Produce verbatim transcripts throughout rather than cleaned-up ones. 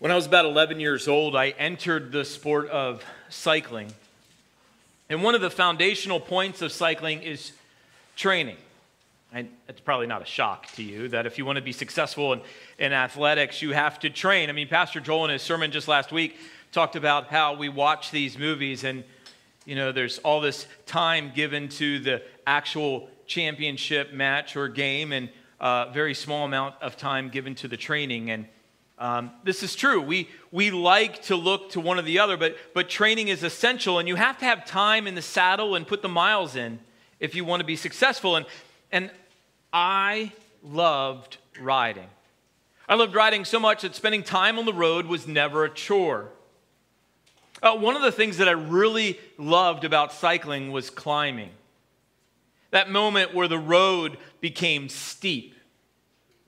When I was about eleven years old, I entered the sport of cycling. And one of the foundational points of cycling is training. And it's probably not a shock to you that if you want to be successful in, in athletics, you have to train. I mean, Pastor Joel in his sermon just last week talked about how we watch these movies and, you know, there's all this time given to the actual championship match or game and a very small amount of time given to the training. And Um, this is true. We we like to look to one or the other, but but training is essential, and you have to have time in the saddle and put the miles in if you want to be successful. And and I loved riding. I loved riding so much that spending time on the road was never a chore. Uh, one of the things that I really loved about cycling was climbing. That moment where the road became steep.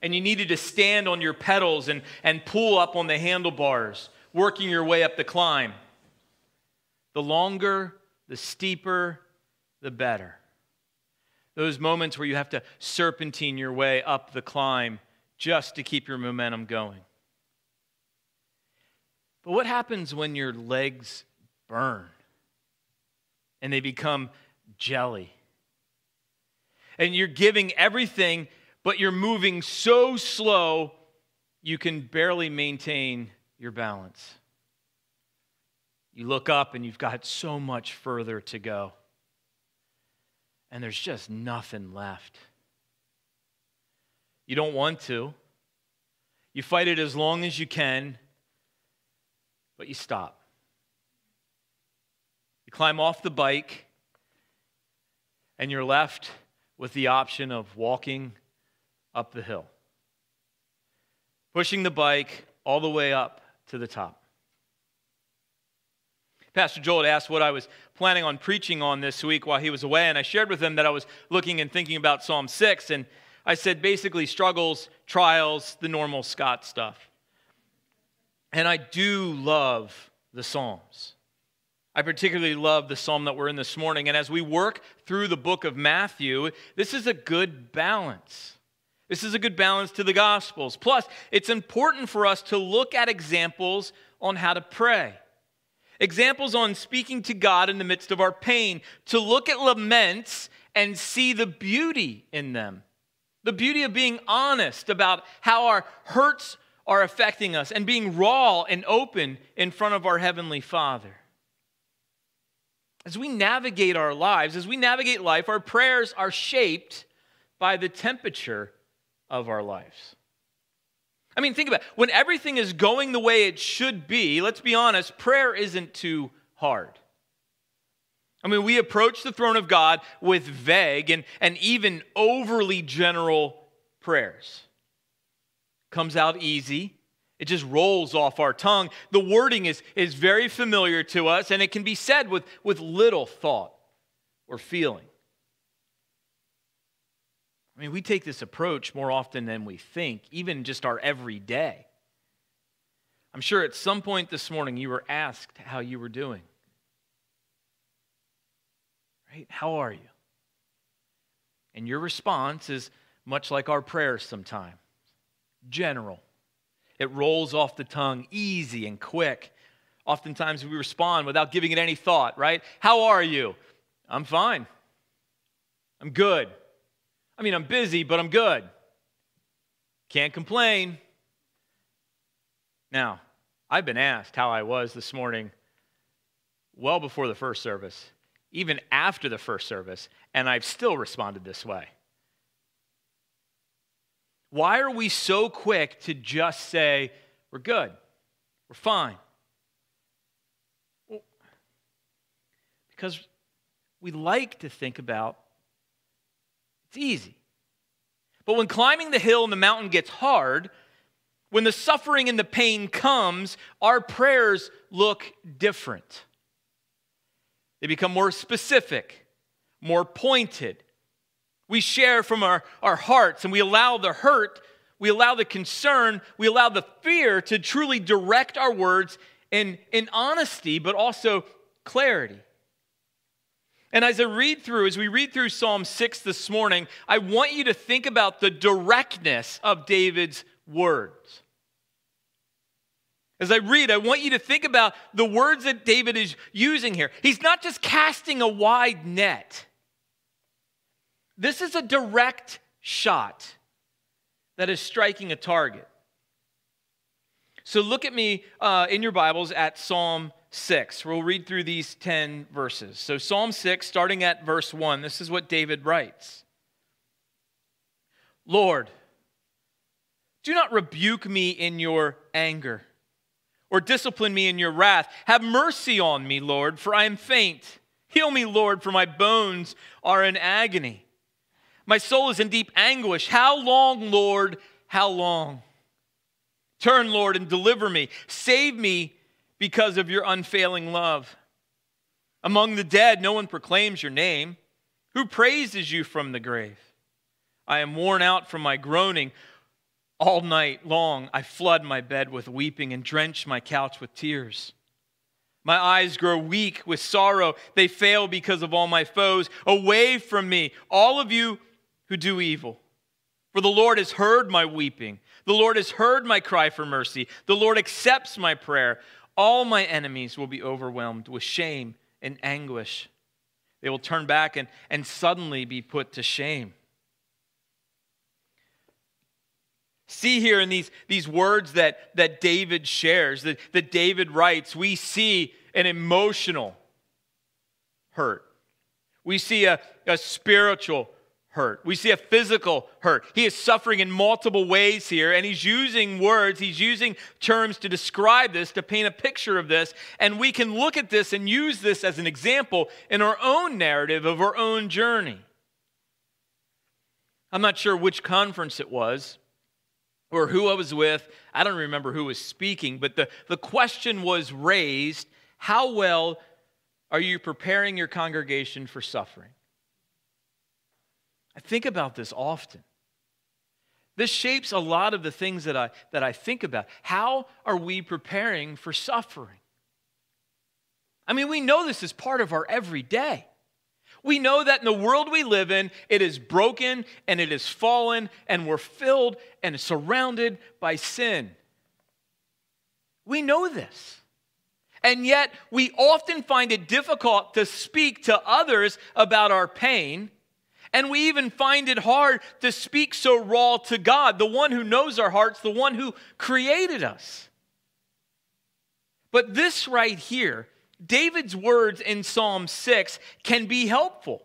And you needed to stand on your pedals and, and pull up on the handlebars, working your way up the climb. The longer, the steeper, the better. Those moments where you have to serpentine your way up the climb just to keep your momentum going. But what happens when your legs burn and they become jelly? And you're giving everything, but you're moving so slow, you can barely maintain your balance. You look up and you've got so much further to go. And there's just nothing left. You don't want to. You fight it as long as you can, but you stop. You climb off the bike, and you're left with the option of walking up the hill, pushing the bike all the way up to the top. Pastor Joel asked what I was planning on preaching on this week while he was away, and I shared with him that I was looking and thinking about Psalm six, and I said basically struggles, trials, the normal Scott stuff. And I do love the Psalms. I particularly love the Psalm that we're in this morning, and as we work through the book of Matthew, this is a good balance. This is a good balance to the Gospels. Plus, it's important for us to look at examples on how to pray. Examples on speaking to God in the midst of our pain. To look at laments and see the beauty in them. The beauty of being honest about how our hurts are affecting us. And being raw and open in front of our Heavenly Father. As we navigate our lives, as we navigate life, our prayers are shaped by the temperature of our lives. I mean, think about it. When everything is going the way it should be, let's be honest, prayer isn't too hard. I mean, we approach the throne of God with vague and, and even overly general prayers. Comes out easy. It just rolls off our tongue. The wording is, is very familiar to us, and it can be said with, with little thought or feeling. I mean, we take this approach more often than we think, even just our everyday. I'm sure at some point this morning you were asked how you were doing. Right? How are you? And your response is much like our prayers sometimes. General. It rolls off the tongue easy and quick. Oftentimes we respond without giving it any thought, right? How are you? I'm fine. I'm good. I mean, I'm busy, but I'm good. Can't complain. Now, I've been asked how I was this morning well before the first service, even after the first service, and I've still responded this way. Why are we so quick to just say, we're good, we're fine? Well, because we like to think about it's easy. But when climbing the hill and the mountain gets hard, when the suffering and the pain comes, our prayers look different. They become more specific, more pointed. We share from our, our hearts and we allow the hurt, we allow the concern, we allow the fear to truly direct our words in, in honesty, but also clarity. And as I read through, as we read through Psalm six this morning, I want you to think about the directness of David's words. As I read, I want you to think about the words that David is using here. He's not just casting a wide net. This is a direct shot that is striking a target. So look at me uh, in your Bibles at Psalm six. We'll read through these ten verses. So Psalm six, starting at verse one, this is what David writes. Lord, do not rebuke me in your anger, or discipline me in your wrath. Have mercy on me, Lord, for I am faint. Heal me, Lord, for my bones are in agony. My soul is in deep anguish. How long, Lord? How long? Turn, Lord, and deliver me. Save me because of your unfailing love. Among the dead, no one proclaims your name. Who praises you from the grave? I am worn out from my groaning. All night long, I flood my bed with weeping and drench my couch with tears. My eyes grow weak with sorrow. They fail because of all my foes. Away from me, all of you who do evil. For the Lord has heard my weeping. The Lord has heard my cry for mercy. The Lord accepts my prayer. All my enemies will be overwhelmed with shame and anguish. They will turn back and, and suddenly be put to shame. See here in these, these words that, that David shares, that, that David writes, we see an emotional hurt. We see a, a spiritual hurt. We see a physical hurt. He is suffering in multiple ways here, and he's using words, he's using terms to describe this, to paint a picture of this, and we can look at this and use this as an example in our own narrative of our own journey. I'm not sure which conference it was, or who I was with. I don't remember who was speaking, but the, the question was raised, how well are you preparing your congregation for suffering? I think about this often. This shapes a lot of the things that I, that I think about. How are we preparing for suffering? I mean, we know this is part of our everyday. We know that in the world we live in, it is broken and it is fallen, and we're filled and surrounded by sin. We know this. And yet, we often find it difficult to speak to others about our pain, and we even find it hard to speak so raw to God, the one who knows our hearts, the one who created us. But this right here, David's words in Psalm six can be helpful.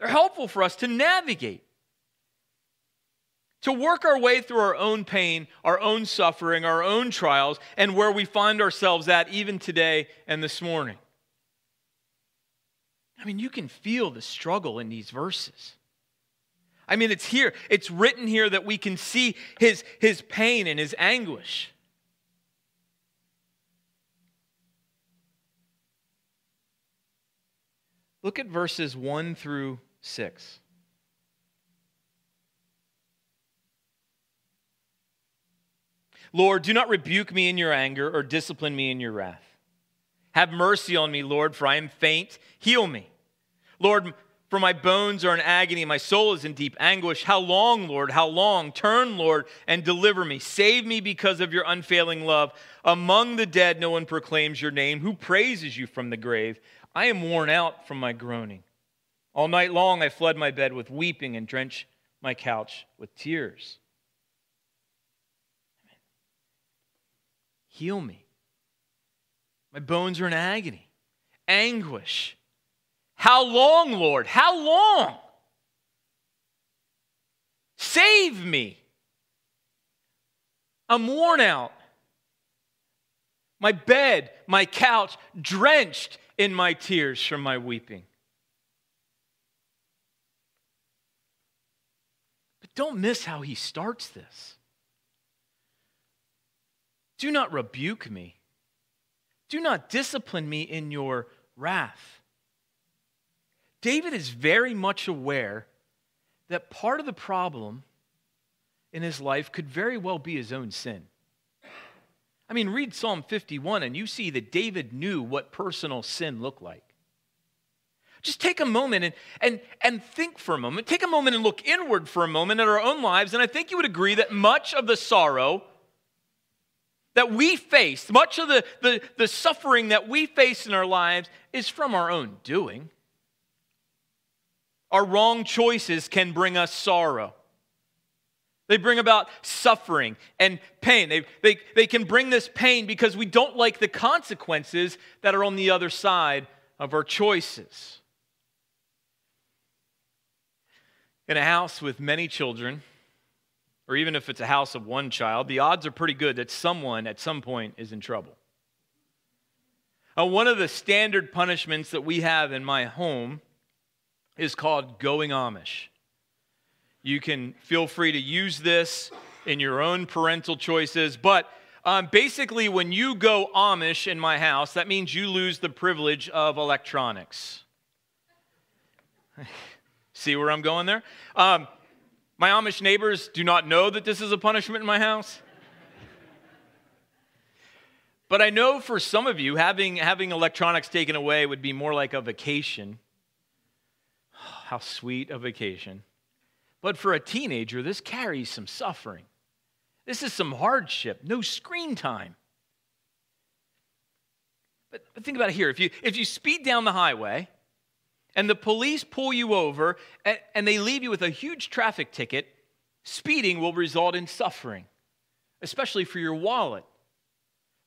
They're helpful for us to navigate, to work our way through our own pain, our own suffering, our own trials, and where we find ourselves at even today and this morning. I mean, you can feel the struggle in these verses. I mean, it's here, it's written here that we can see his, his pain and his anguish. Look at verses one through six. Lord, do not rebuke me in your anger or discipline me in your wrath. Have mercy on me, Lord, for I am faint. Heal me. Lord, for my bones are in agony. My soul is in deep anguish. How long, Lord? How long? Turn, Lord, and deliver me. Save me because of your unfailing love. Among the dead, no one proclaims your name. Who praises you from the grave? I am worn out from my groaning. All night long I flood my bed with weeping and drench my couch with tears. Heal me. My bones are in agony, anguish. How long, Lord? How long? Save me. I'm worn out. My bed, my couch, drenched in my tears from my weeping. But don't miss how he starts this. Do not rebuke me. Do not discipline me in your wrath. David is very much aware that part of the problem in his life could very well be his own sin. I mean, read Psalm fifty-one and you see that David knew what personal sin looked like. Just take a moment and, and, and think for a moment. Take a moment and look inward for a moment at our own lives, and I think you would agree that much of the sorrow that we face, much of the, the, the suffering that we face in our lives is from our own doing. Our wrong choices can bring us sorrow. They bring about suffering and pain. They, they, they can bring this pain because we don't like the consequences that are on the other side of our choices. In a house with many children, or even if it's a house of one child, the odds are pretty good that someone at some point is in trouble. Uh, one of the standard punishments that we have in my home is called going Amish. You can feel free to use this in your own parental choices, but um, basically when you go Amish in my house, that means you lose the privilege of electronics. See where I'm going there? Um, My Amish neighbors do not know that this is a punishment in my house. But I know for some of you, having, having electronics taken away would be more like a vacation. Oh, how sweet a vacation. But for a teenager, this carries some suffering. This is some hardship, no screen time. But, but think about it here. If you, if you speed down the highway, and the police pull you over, and they leave you with a huge traffic ticket, speeding will result in suffering, especially for your wallet,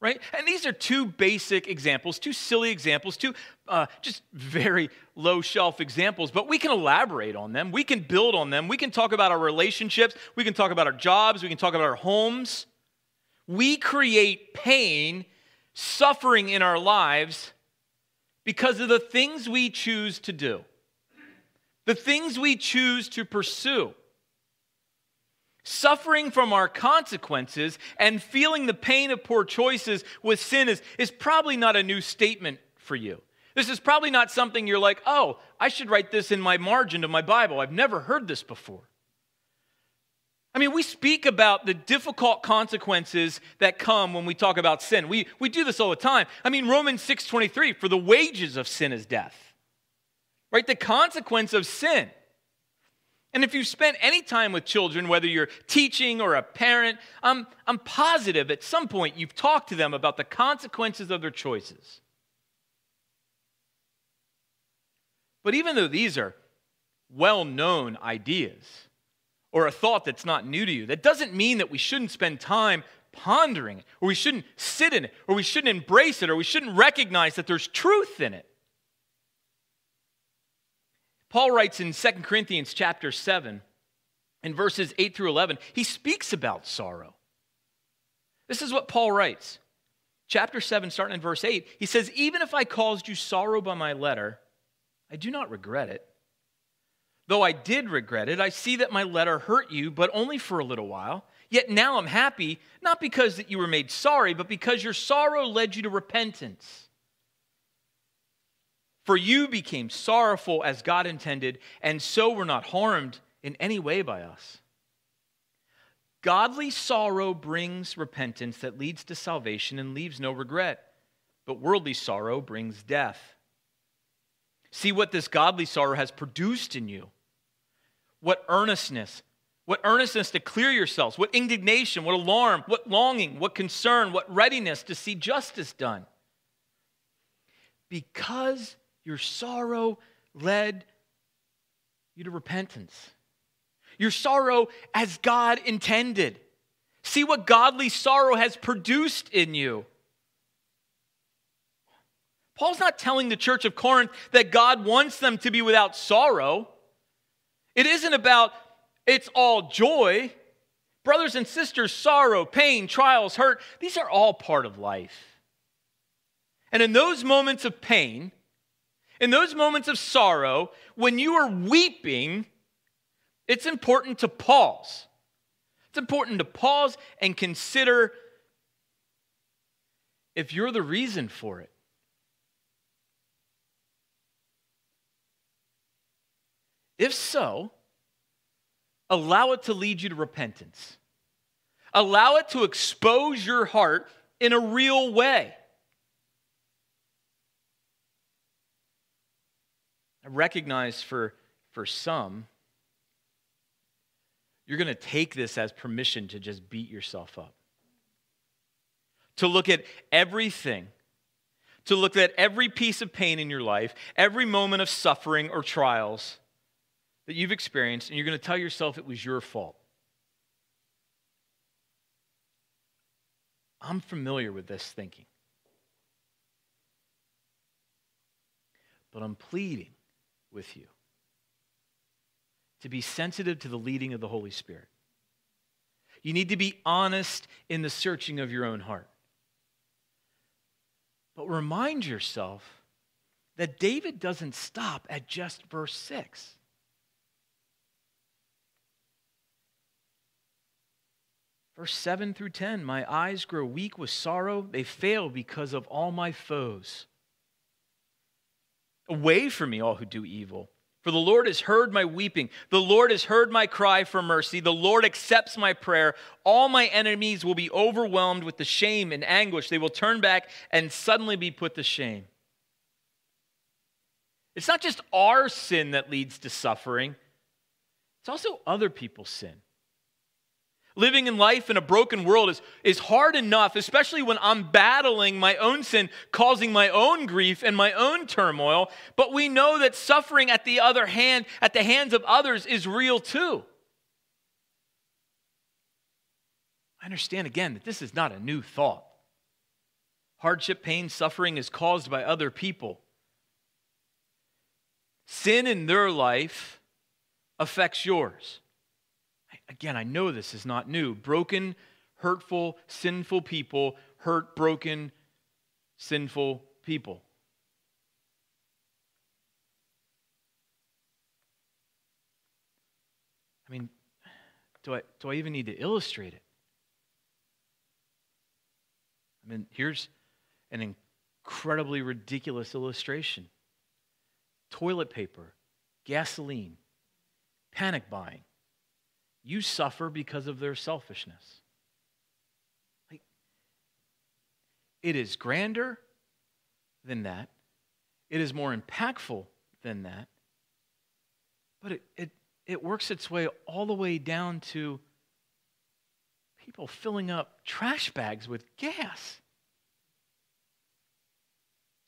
right? And these are two basic examples, two silly examples, two uh, just very low-shelf examples, but we can elaborate on them. We can build on them. We can talk about our relationships. We can talk about our jobs. We can talk about our homes. We create pain, suffering in our lives because of the things we choose to do, the things we choose to pursue. Suffering from our consequences and feeling the pain of poor choices with sin is, is probably not a new statement for you. This is probably not something you're like, oh, I should write this in my margin of my Bible. I've never heard this before. I mean, we speak about the difficult consequences that come when we talk about sin. We, we do this all the time. I mean, Romans six twenty-three, for the wages of sin is death. Right? The consequence of sin. And if you've spent any time with children, whether you're teaching or a parent, I'm, I'm positive at some point you've talked to them about the consequences of their choices. But even though these are well-known ideas, or a thought that's not new to you, that doesn't mean that we shouldn't spend time pondering it, or we shouldn't sit in it, or we shouldn't embrace it, or we shouldn't recognize that there's truth in it. Paul writes in Second Corinthians chapter seven, in verses eight through eleven, he speaks about sorrow. This is what Paul writes. Chapter seven, starting in verse eight, he says, "Even if I caused you sorrow by my letter, I do not regret it. Though I did regret it, I see that my letter hurt you, but only for a little while. Yet now I'm happy, not because that you were made sorry, but because your sorrow led you to repentance. For you became sorrowful as God intended, and so were not harmed in any way by us. Godly sorrow brings repentance that leads to salvation and leaves no regret, but worldly sorrow brings death. See what this godly sorrow has produced in you. What earnestness, what earnestness to clear yourselves, what indignation, what alarm, what longing, what concern, what readiness to see justice done. Because your sorrow led you to repentance. Your sorrow as God intended. See what godly sorrow has produced in you." Paul's not telling the church of Corinth that God wants them to be without sorrow. It isn't about it's all joy. Brothers and sisters, sorrow, pain, trials, hurt, these are all part of life. And in those moments of pain, in those moments of sorrow, when you are weeping, it's important to pause. It's important to pause and consider if you're the reason for it. If so, allow it to lead you to repentance. Allow it to expose your heart in a real way. I recognize for, for some, you're going to take this as permission to just beat yourself up. to look at everything, to look at every piece of pain in your life, every moment of suffering or trials that you've experienced, and you're going to tell yourself it was your fault. I'm familiar with this thinking. But I'm pleading with you to be sensitive to the leading of the Holy Spirit. You need to be honest in the searching of your own heart. But remind yourself that David doesn't stop at just verse six. Verse seven through ten, my eyes grow weak with sorrow. They fail because of all my foes. Away from me, all who do evil. For the Lord has heard my weeping. The Lord has heard my cry for mercy. The Lord accepts my prayer. All my enemies will be overwhelmed with the shame and anguish. They will turn back and suddenly be put to shame. It's not just our sin that leads to suffering. It's also other people's sin. Living in life in a broken world is, is hard enough, especially when I'm battling my own sin, causing my own grief and my own turmoil. But we know that suffering at the other hand, at the hands of others, is real too. I understand again that this is not a new thought. Hardship, pain, suffering is caused by other people. Sin in their life affects yours. Again, I know this is not new. Broken, hurtful, sinful people hurt broken, sinful people. I mean, do I, do I even need to illustrate it? I mean, here's an incredibly ridiculous illustration. Toilet paper, gasoline, panic buying. You suffer because of their selfishness. Like, it is grander than that. It is more impactful than that. But it, it, it works its way all the way down to people filling up trash bags with gas.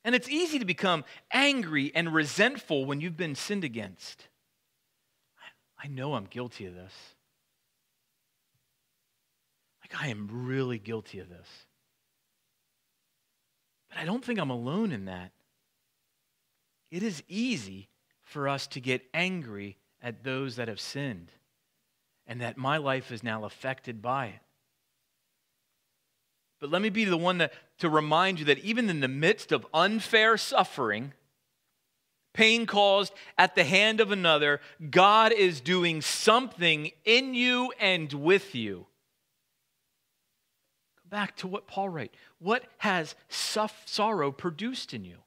And it's easy to become angry and resentful when you've been sinned against. I, I know I'm guilty of this. Like, I am really guilty of this. But I don't think I'm alone in that. It is easy for us to get angry at those that have sinned and that my life is now affected by it. But let me be the one that, to remind you that even in the midst of unfair suffering, pain caused at the hand of another, God is doing something in you and with you. Back to what Paul writes. What has sorrow produced in you?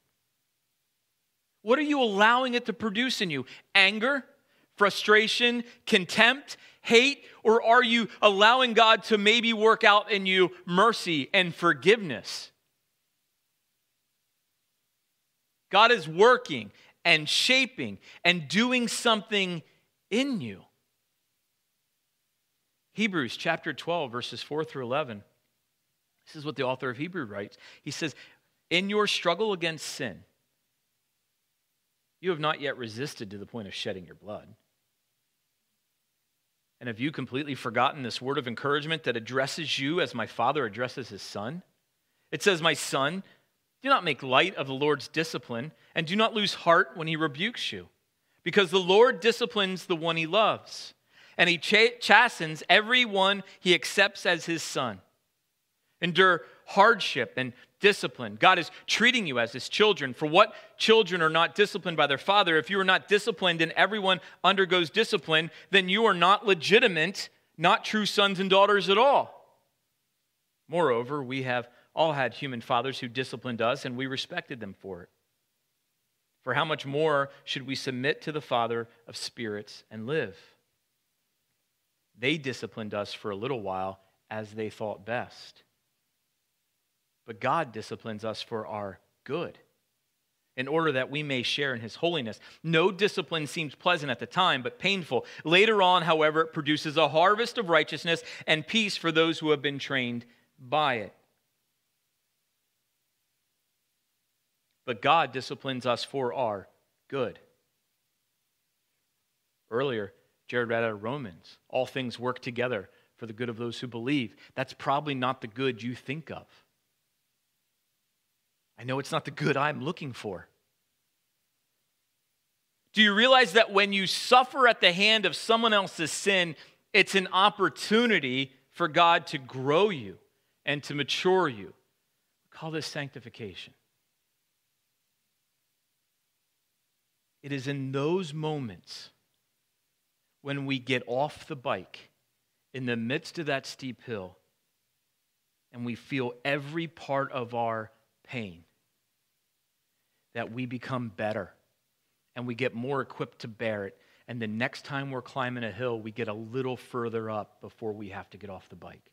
What are you allowing it to produce in you? Anger, frustration, contempt, hate? Or are you allowing God to maybe work out in you mercy and forgiveness? God is working and shaping and doing something in you. Hebrews chapter twelve, verses four through eleven. This is what the author of Hebrews writes. He says, in your struggle against sin, you have not yet resisted to the point of shedding your blood. And have you completely forgotten this word of encouragement that addresses you as my father addresses his son? It says, my son, do not make light of the Lord's discipline, and do not lose heart when he rebukes you, because the Lord disciplines the one he loves, and he ch- chastens everyone he accepts as his son. Endure hardship and discipline. God is treating you as his children. For what children are not disciplined by their father? If you are not disciplined and everyone undergoes discipline, then you are not legitimate, not true sons and daughters at all. Moreover, we have all had human fathers who disciplined us, and we respected them for it. For how much more should we submit to the Father of spirits and live? They disciplined us for a little while as they thought best. But God disciplines us for our good, in order that we may share in his holiness. No discipline seems pleasant at the time, but painful. Later on, however, it produces a harvest of righteousness and peace for those who have been trained by it. but God disciplines us for our good. Earlier, Jared read out of Romans, all things work together for the good of those who believe. That's probably not the good you think of. I know it's not the good I'm looking for. Do you realize that when you suffer at the hand of someone else's sin, it's an opportunity for God to grow you and to mature you? We call this sanctification. It is in those moments when we get off the bike in the midst of that steep hill and we feel every part of our pain that we become better and we get more equipped to bear it. And the next time we're climbing a hill, we get a little further up before we have to get off the bike.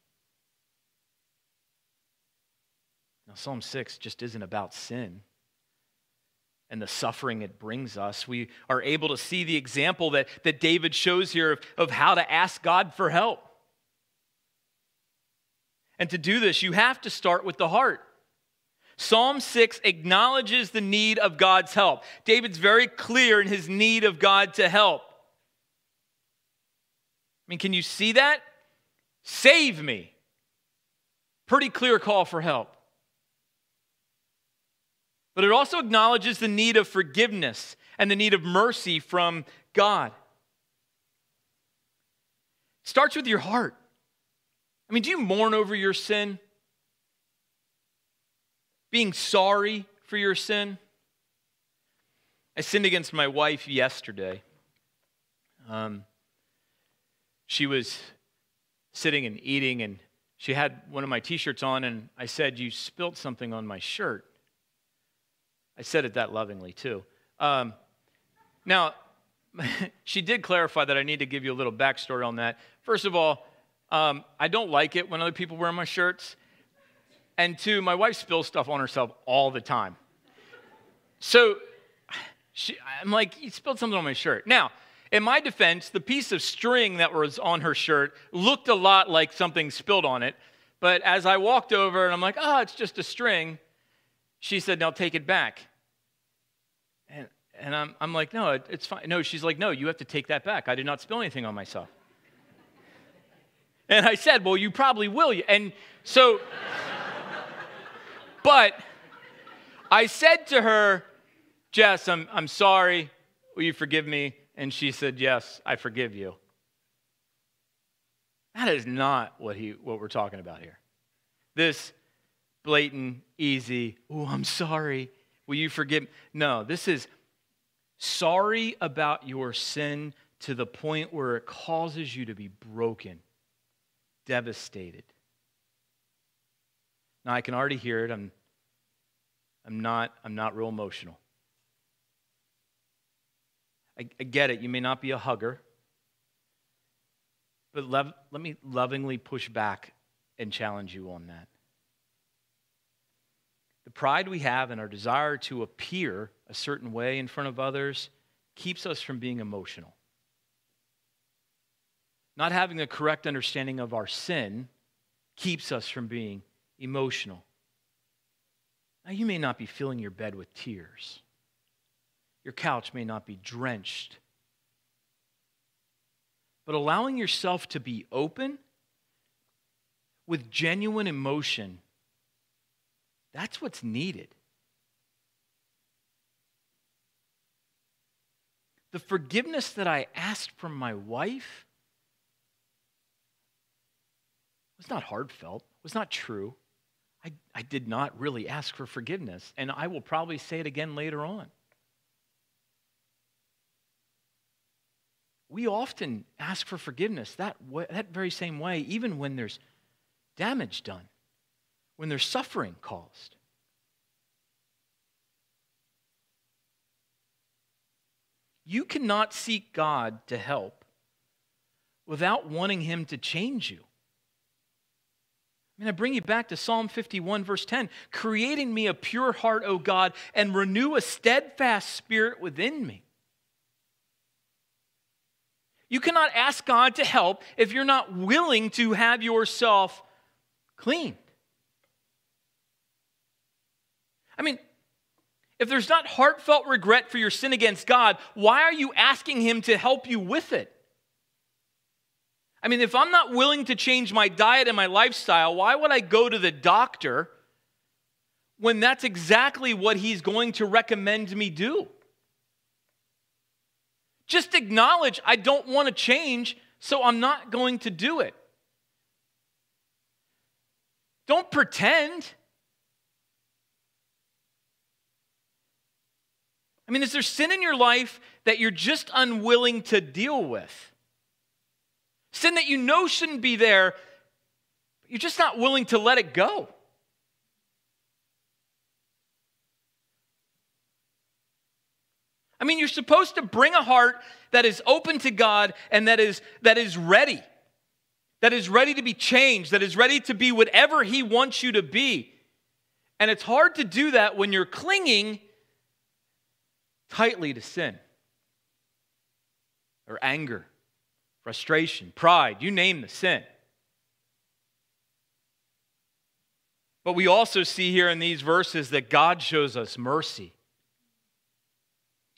Now, Psalm six just isn't about sin and the suffering it brings us. We are able to see the example that, that David shows here of, of how to ask God for help. And to do this, you have to start with the heart. Psalm six acknowledges the need of God's help. David's very clear in his need of God to help. I mean, can you see that? Save me. Pretty clear call for help. But it also acknowledges the need of forgiveness and the need of mercy from God. It starts with your heart. I mean, do you mourn over your sin? Being sorry for your sin? I sinned against my wife yesterday. Um, she was sitting and eating, and she had one of my t-shirts on, and I said, "You spilled something on my shirt." I said it that lovingly, too. Um, now, she did clarify that I need to give you a little backstory on that. First of all, um, I don't like it when other people wear my shirts. And two, my wife spills stuff on herself all the time. So she, I'm like, "You spilled something on my shirt." Now, in my defense, the piece of string that was on her shirt looked a lot like something spilled on it. But as I walked over and I'm like, "Oh, it's just a string," she said, "Now take it back." And, and I'm, I'm like, "No, it, it's fine." No, she's like, "No, you have to take that back. I did not spill anything on myself." And I said, "Well, you probably will." And so, but I said to her, "Jess, I'm, I'm sorry. Will you forgive me?" And she said, "Yes, I forgive you." That is not what, he, what we're talking about here. This blatant, easy, "Oh, I'm sorry. Will you forgive me?" No, this is sorry about your sin to the point where it causes you to be broken, devastated. Now, I can already hear it. I'm, I'm not, I'm not real emotional. I, I get it. You may not be a hugger, but love, let me lovingly push back and challenge you on that. The pride we have and our desire to appear a certain way in front of others keeps us from being emotional. Not having a correct understanding of our sin keeps us from being emotional. Now, you may not be filling your bed with tears. Your couch may not be drenched. But allowing yourself to be open with genuine emotion, that's what's needed. The forgiveness that I asked from my wife was not heartfelt, was not true. I, I did not really ask for forgiveness, and I will probably say it again later on. We often ask for forgiveness that way, that very same way, even when there's damage done, when there's suffering caused. You cannot seek God to help without wanting Him to change you. I mean, I bring you back to Psalm fifty-one, verse ten. "Create in me a pure heart, O God, and renew a steadfast spirit within me." You cannot ask God to help if you're not willing to have yourself clean. I mean, If there's not heartfelt regret for your sin against God, why are you asking him to help you with it? I mean, if I'm not willing to change my diet and my lifestyle, why would I go to the doctor when that's exactly what he's going to recommend me do? Just acknowledge I don't want to change, so I'm not going to do it. Don't pretend. I mean, is there sin in your life that you're just unwilling to deal with? Sin that you know shouldn't be there, but you're just not willing to let it go. I mean, you're supposed to bring a heart that is open to God and that is, that is ready, that is ready to be changed, that is ready to be whatever he wants you to be. And it's hard to do that when you're clinging tightly to sin or anger, frustration, pride, you name the sin. But we also see here in these verses that God shows us mercy.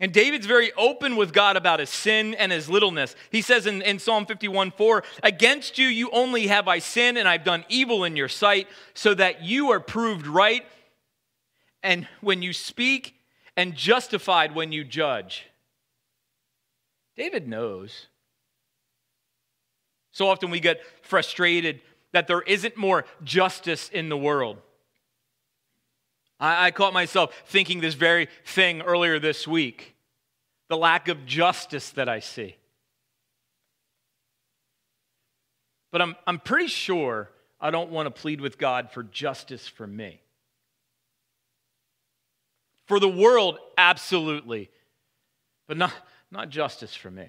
And David's very open with God about his sin and his littleness. He says in, in Psalm fifty-one four, "Against you, you only have I sinned, and I've done evil in your sight, so that you are proved right, and when you speak, and justified when you judge." David knows. So often we get frustrated that there isn't more justice in the world. I caught myself thinking this very thing earlier this week, the lack of justice that I see. But I'm, I'm pretty sure I don't want to plead with God for justice for me. For the world, absolutely, but not, not justice for me.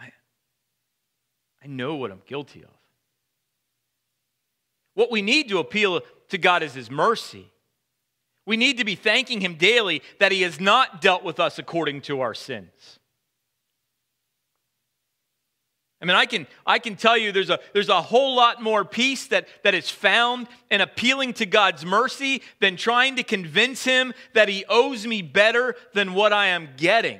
I, I know what I'm guilty of. What we need to appeal to God is his mercy. We need to be thanking him daily that he has not dealt with us according to our sins. I mean, I can, I can tell you there's a, there's a whole lot more peace that, that is found in appealing to God's mercy than trying to convince him that he owes me better than what I am getting.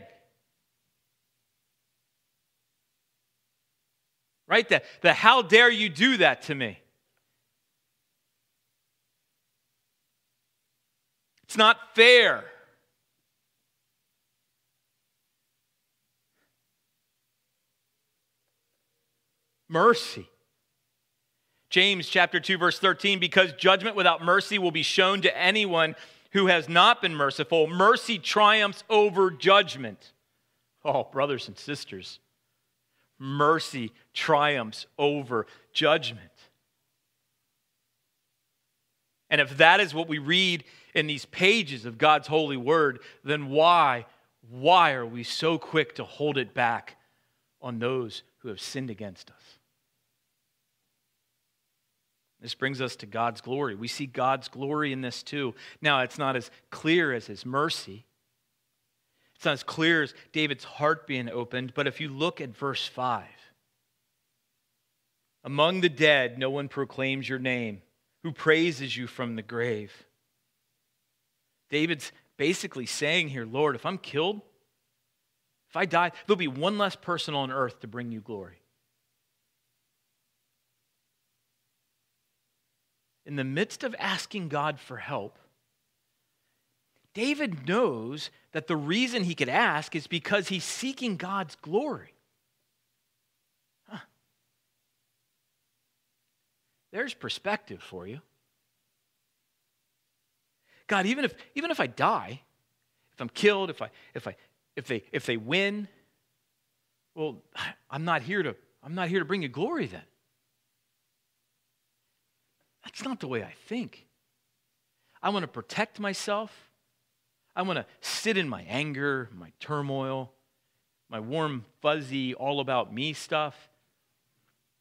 Right? The, the how dare you do that to me? It's not fair. Mercy. James chapter two, verse thirteen, "Because judgment without mercy will be shown to anyone who has not been merciful. Mercy triumphs over judgment." Oh, brothers and sisters, mercy triumphs over judgment. And if that is what we read in these pages of God's holy word, then why, why are we so quick to hold it back on those who have sinned against us? This brings us to God's glory. We see God's glory in this too. Now, it's not as clear as his mercy. It's not as clear as David's heart being opened, but if you look at verse five, "Among the dead, no one proclaims your name. Who praises you from the grave?" David's basically saying here, Lord, if I'm killed, if I die, there'll be one less person on earth to bring you glory. In the midst of asking God for help, David knows that the reason he could ask is because he's seeking God's glory. Huh. There's perspective for you. God, even if, even if I die, if I'm killed, if I, if I, if they, if they win, well, I'm not here to, I'm not here to bring you glory then. That's not the way I think. I want to protect myself. I want to sit in my anger, my turmoil, my warm, fuzzy, all about me stuff.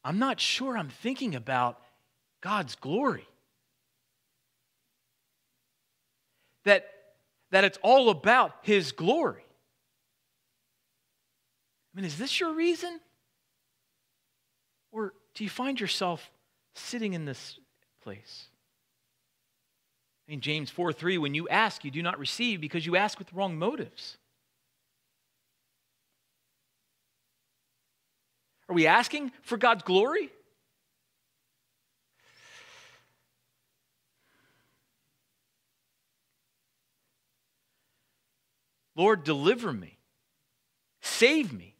I'm not sure I'm thinking about God's glory. That, that it's all about his glory. I mean, is this your reason? Or do you find yourself sitting in this place? In James four three, when you ask, you do not receive because you ask with wrong motives. Are we asking for God's glory? Lord, deliver me. Save me.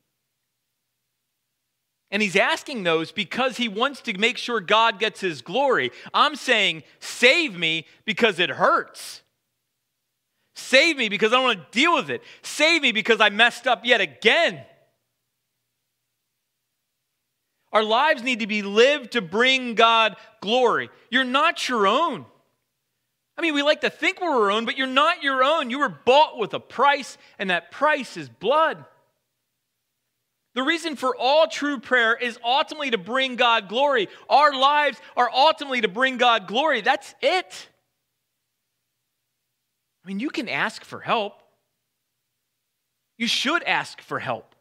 And he's asking those because he wants to make sure God gets his glory. I'm saying, save me because it hurts. Save me because I don't want to deal with it. Save me because I messed up yet again. Our lives need to be lived to bring God glory. You're not your own. I mean, we like to think we're our own, but you're not your own. You were bought with a price, and that price is blood. The reason for all true prayer is ultimately to bring God glory. Our lives are ultimately to bring God glory. That's it. I mean, you can ask for help. You should ask for help.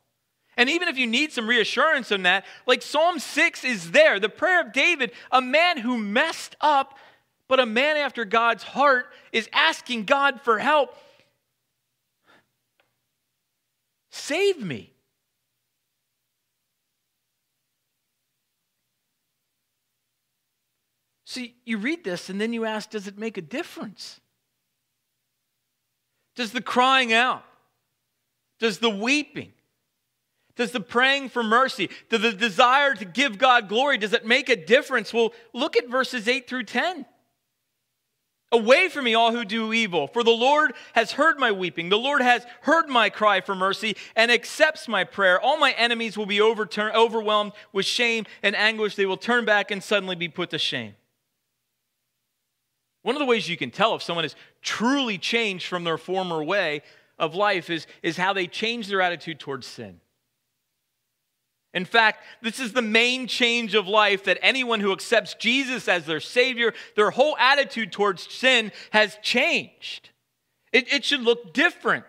And even if you need some reassurance on that, like Psalm six is there, the prayer of David, a man who messed up, but a man after God's heart is asking God for help. Save me. So you read this and then you ask, does it make a difference? Does the crying out? Does the weeping? Does the praying for mercy? Does the desire to give God glory, does it make a difference? Well, look at verses eight through ten. Away from me all who do evil, for the Lord has heard my weeping. The Lord has heard my cry for mercy and accepts my prayer. All my enemies will be overturned, overwhelmed with shame and anguish. They will turn back and suddenly be put to shame. One of the ways you can tell if someone has truly changed from their former way of life is, is how they change their attitude towards sin. In fact, this is the main change of life that anyone who accepts Jesus as their Savior, their whole attitude towards sin has changed. It, it should look different.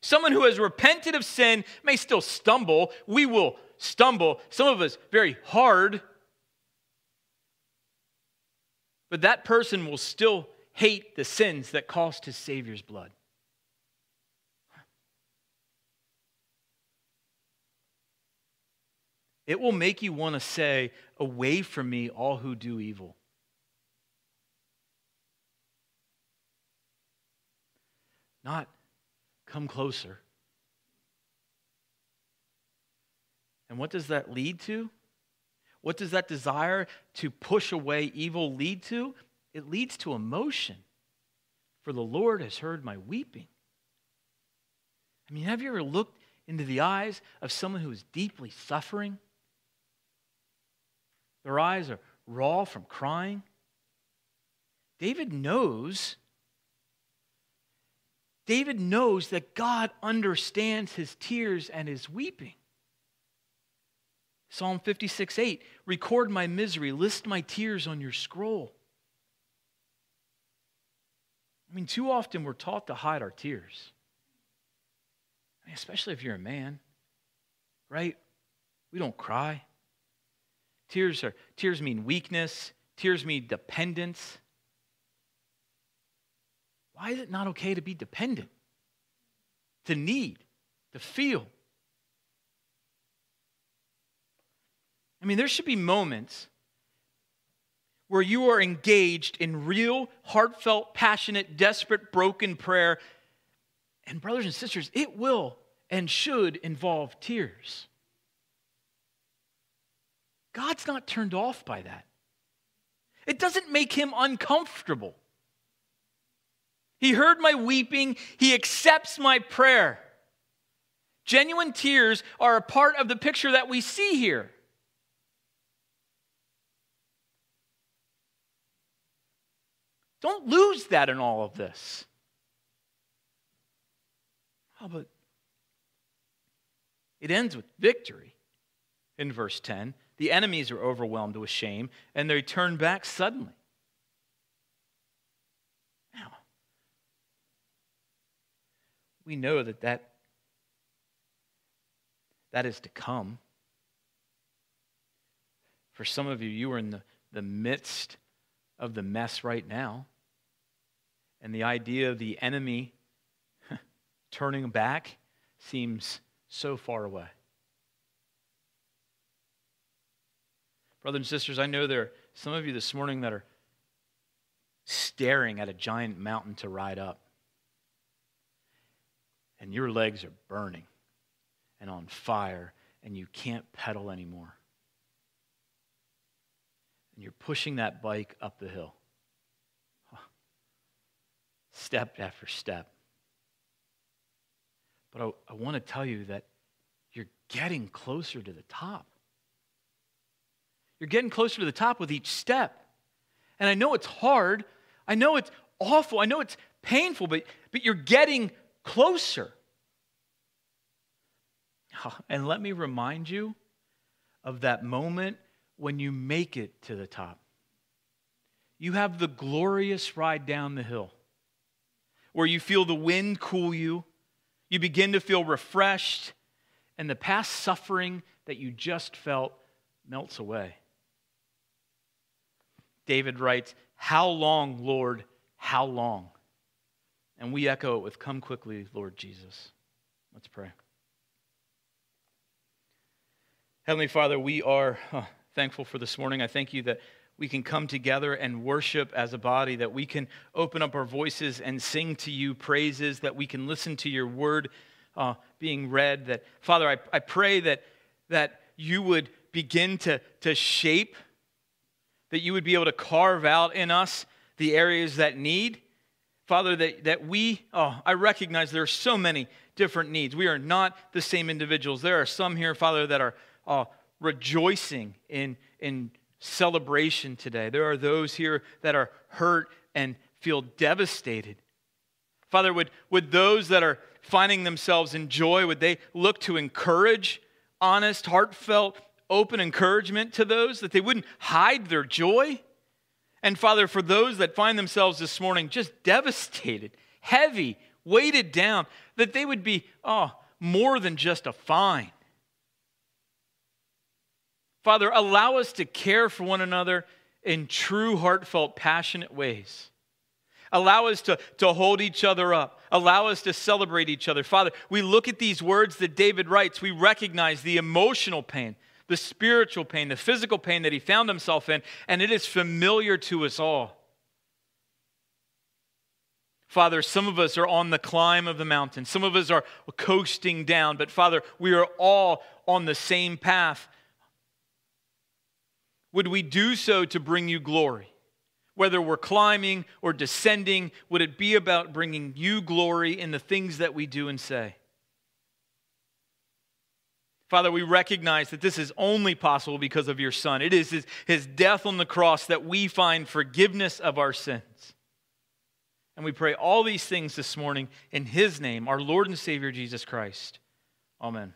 Someone who has repented of sin may still stumble. We will stumble, some of us very hard. But that person will still hate the sins that cost his Savior's blood. It will make you want to say, away from me, all who do evil. Not, come closer. And what does that lead to? What does that desire to push away evil lead to? It leads to emotion. For the Lord has heard my weeping. I mean, have you ever looked into the eyes of someone who is deeply suffering? Their eyes are raw from crying. David knows, David knows that God understands his tears and his weeping. Psalm fifty-six eight, record my misery, list my tears on your scroll. I mean, too often we're taught to hide our tears. I mean, especially if you're a man, right? We don't cry. Tears are, tears mean weakness. Tears mean dependence. Why is it not okay to be dependent? To need, to feel. I mean, there should be moments where you are engaged in real, heartfelt, passionate, desperate, broken prayer. And brothers and sisters, it will and should involve tears. God's not turned off by that. It doesn't make him uncomfortable. He heard my weeping. He accepts my prayer. Genuine tears are a part of the picture that we see here. Don't lose that in all of this. Oh, but it ends with victory in verse ten. The enemies are overwhelmed with shame, and they turn back suddenly. Now, we know that that, that is to come. For some of you, you are in the, the midst of the mess right now. And the idea of the enemy turning back seems so far away. Brothers and sisters, I know there are some of you this morning that are staring at a giant mountain to ride up. And your legs are burning and on fire, and you can't pedal anymore. And you're pushing that bike up the hill, step after step. But I, I want to tell you that you're getting closer to the top. You're getting closer to the top with each step. And I know it's hard. I know it's awful. I know it's painful, but, but you're getting closer. And let me remind you of that moment when you make it to the top. You have the glorious ride down the hill where you feel the wind cool you. You begin to feel refreshed, and the past suffering that you just felt melts away. David writes, "How long, Lord, how long?" And we echo it with, "Come quickly, Lord Jesus." Let's pray. Heavenly Father, we are huh, thankful for this morning. I thank you that we can come together and worship as a body, that we can open up our voices and sing to you praises, that we can listen to your word uh, being read. That Father, I, I pray that, that you would begin to, to shape, that you would be able to carve out in us the areas that need. Father, that, that we, oh, I recognize there are so many different needs. We are not the same individuals. There are some here, Father, that are uh, rejoicing in, in celebration today. There are those here that are hurt and feel devastated. Father, would, would those that are finding themselves in joy, would they look to encourage honest, heartfelt, open encouragement to those, that they wouldn't hide their joy? And Father, for those that find themselves this morning just devastated, heavy, weighted down, that they would be, oh, more than just a fine. Father, allow us to care for one another in true, heartfelt, passionate ways. Allow us to, to hold each other up. Allow us to celebrate each other. Father, we look at these words that David writes. We recognize the emotional pain, the spiritual pain, the physical pain that he found himself in, and it is familiar to us all. Father, some of us are on the climb of the mountain. Some of us are coasting down, but Father, we are all on the same path. Would we do so to bring you glory? Whether we're climbing or descending, would it be about bringing you glory in the things that we do and say? Father, we recognize that this is only possible because of your Son. It is his, his death on the cross that we find forgiveness of our sins. And we pray all these things this morning in his name, our Lord and Savior, Jesus Christ. Amen.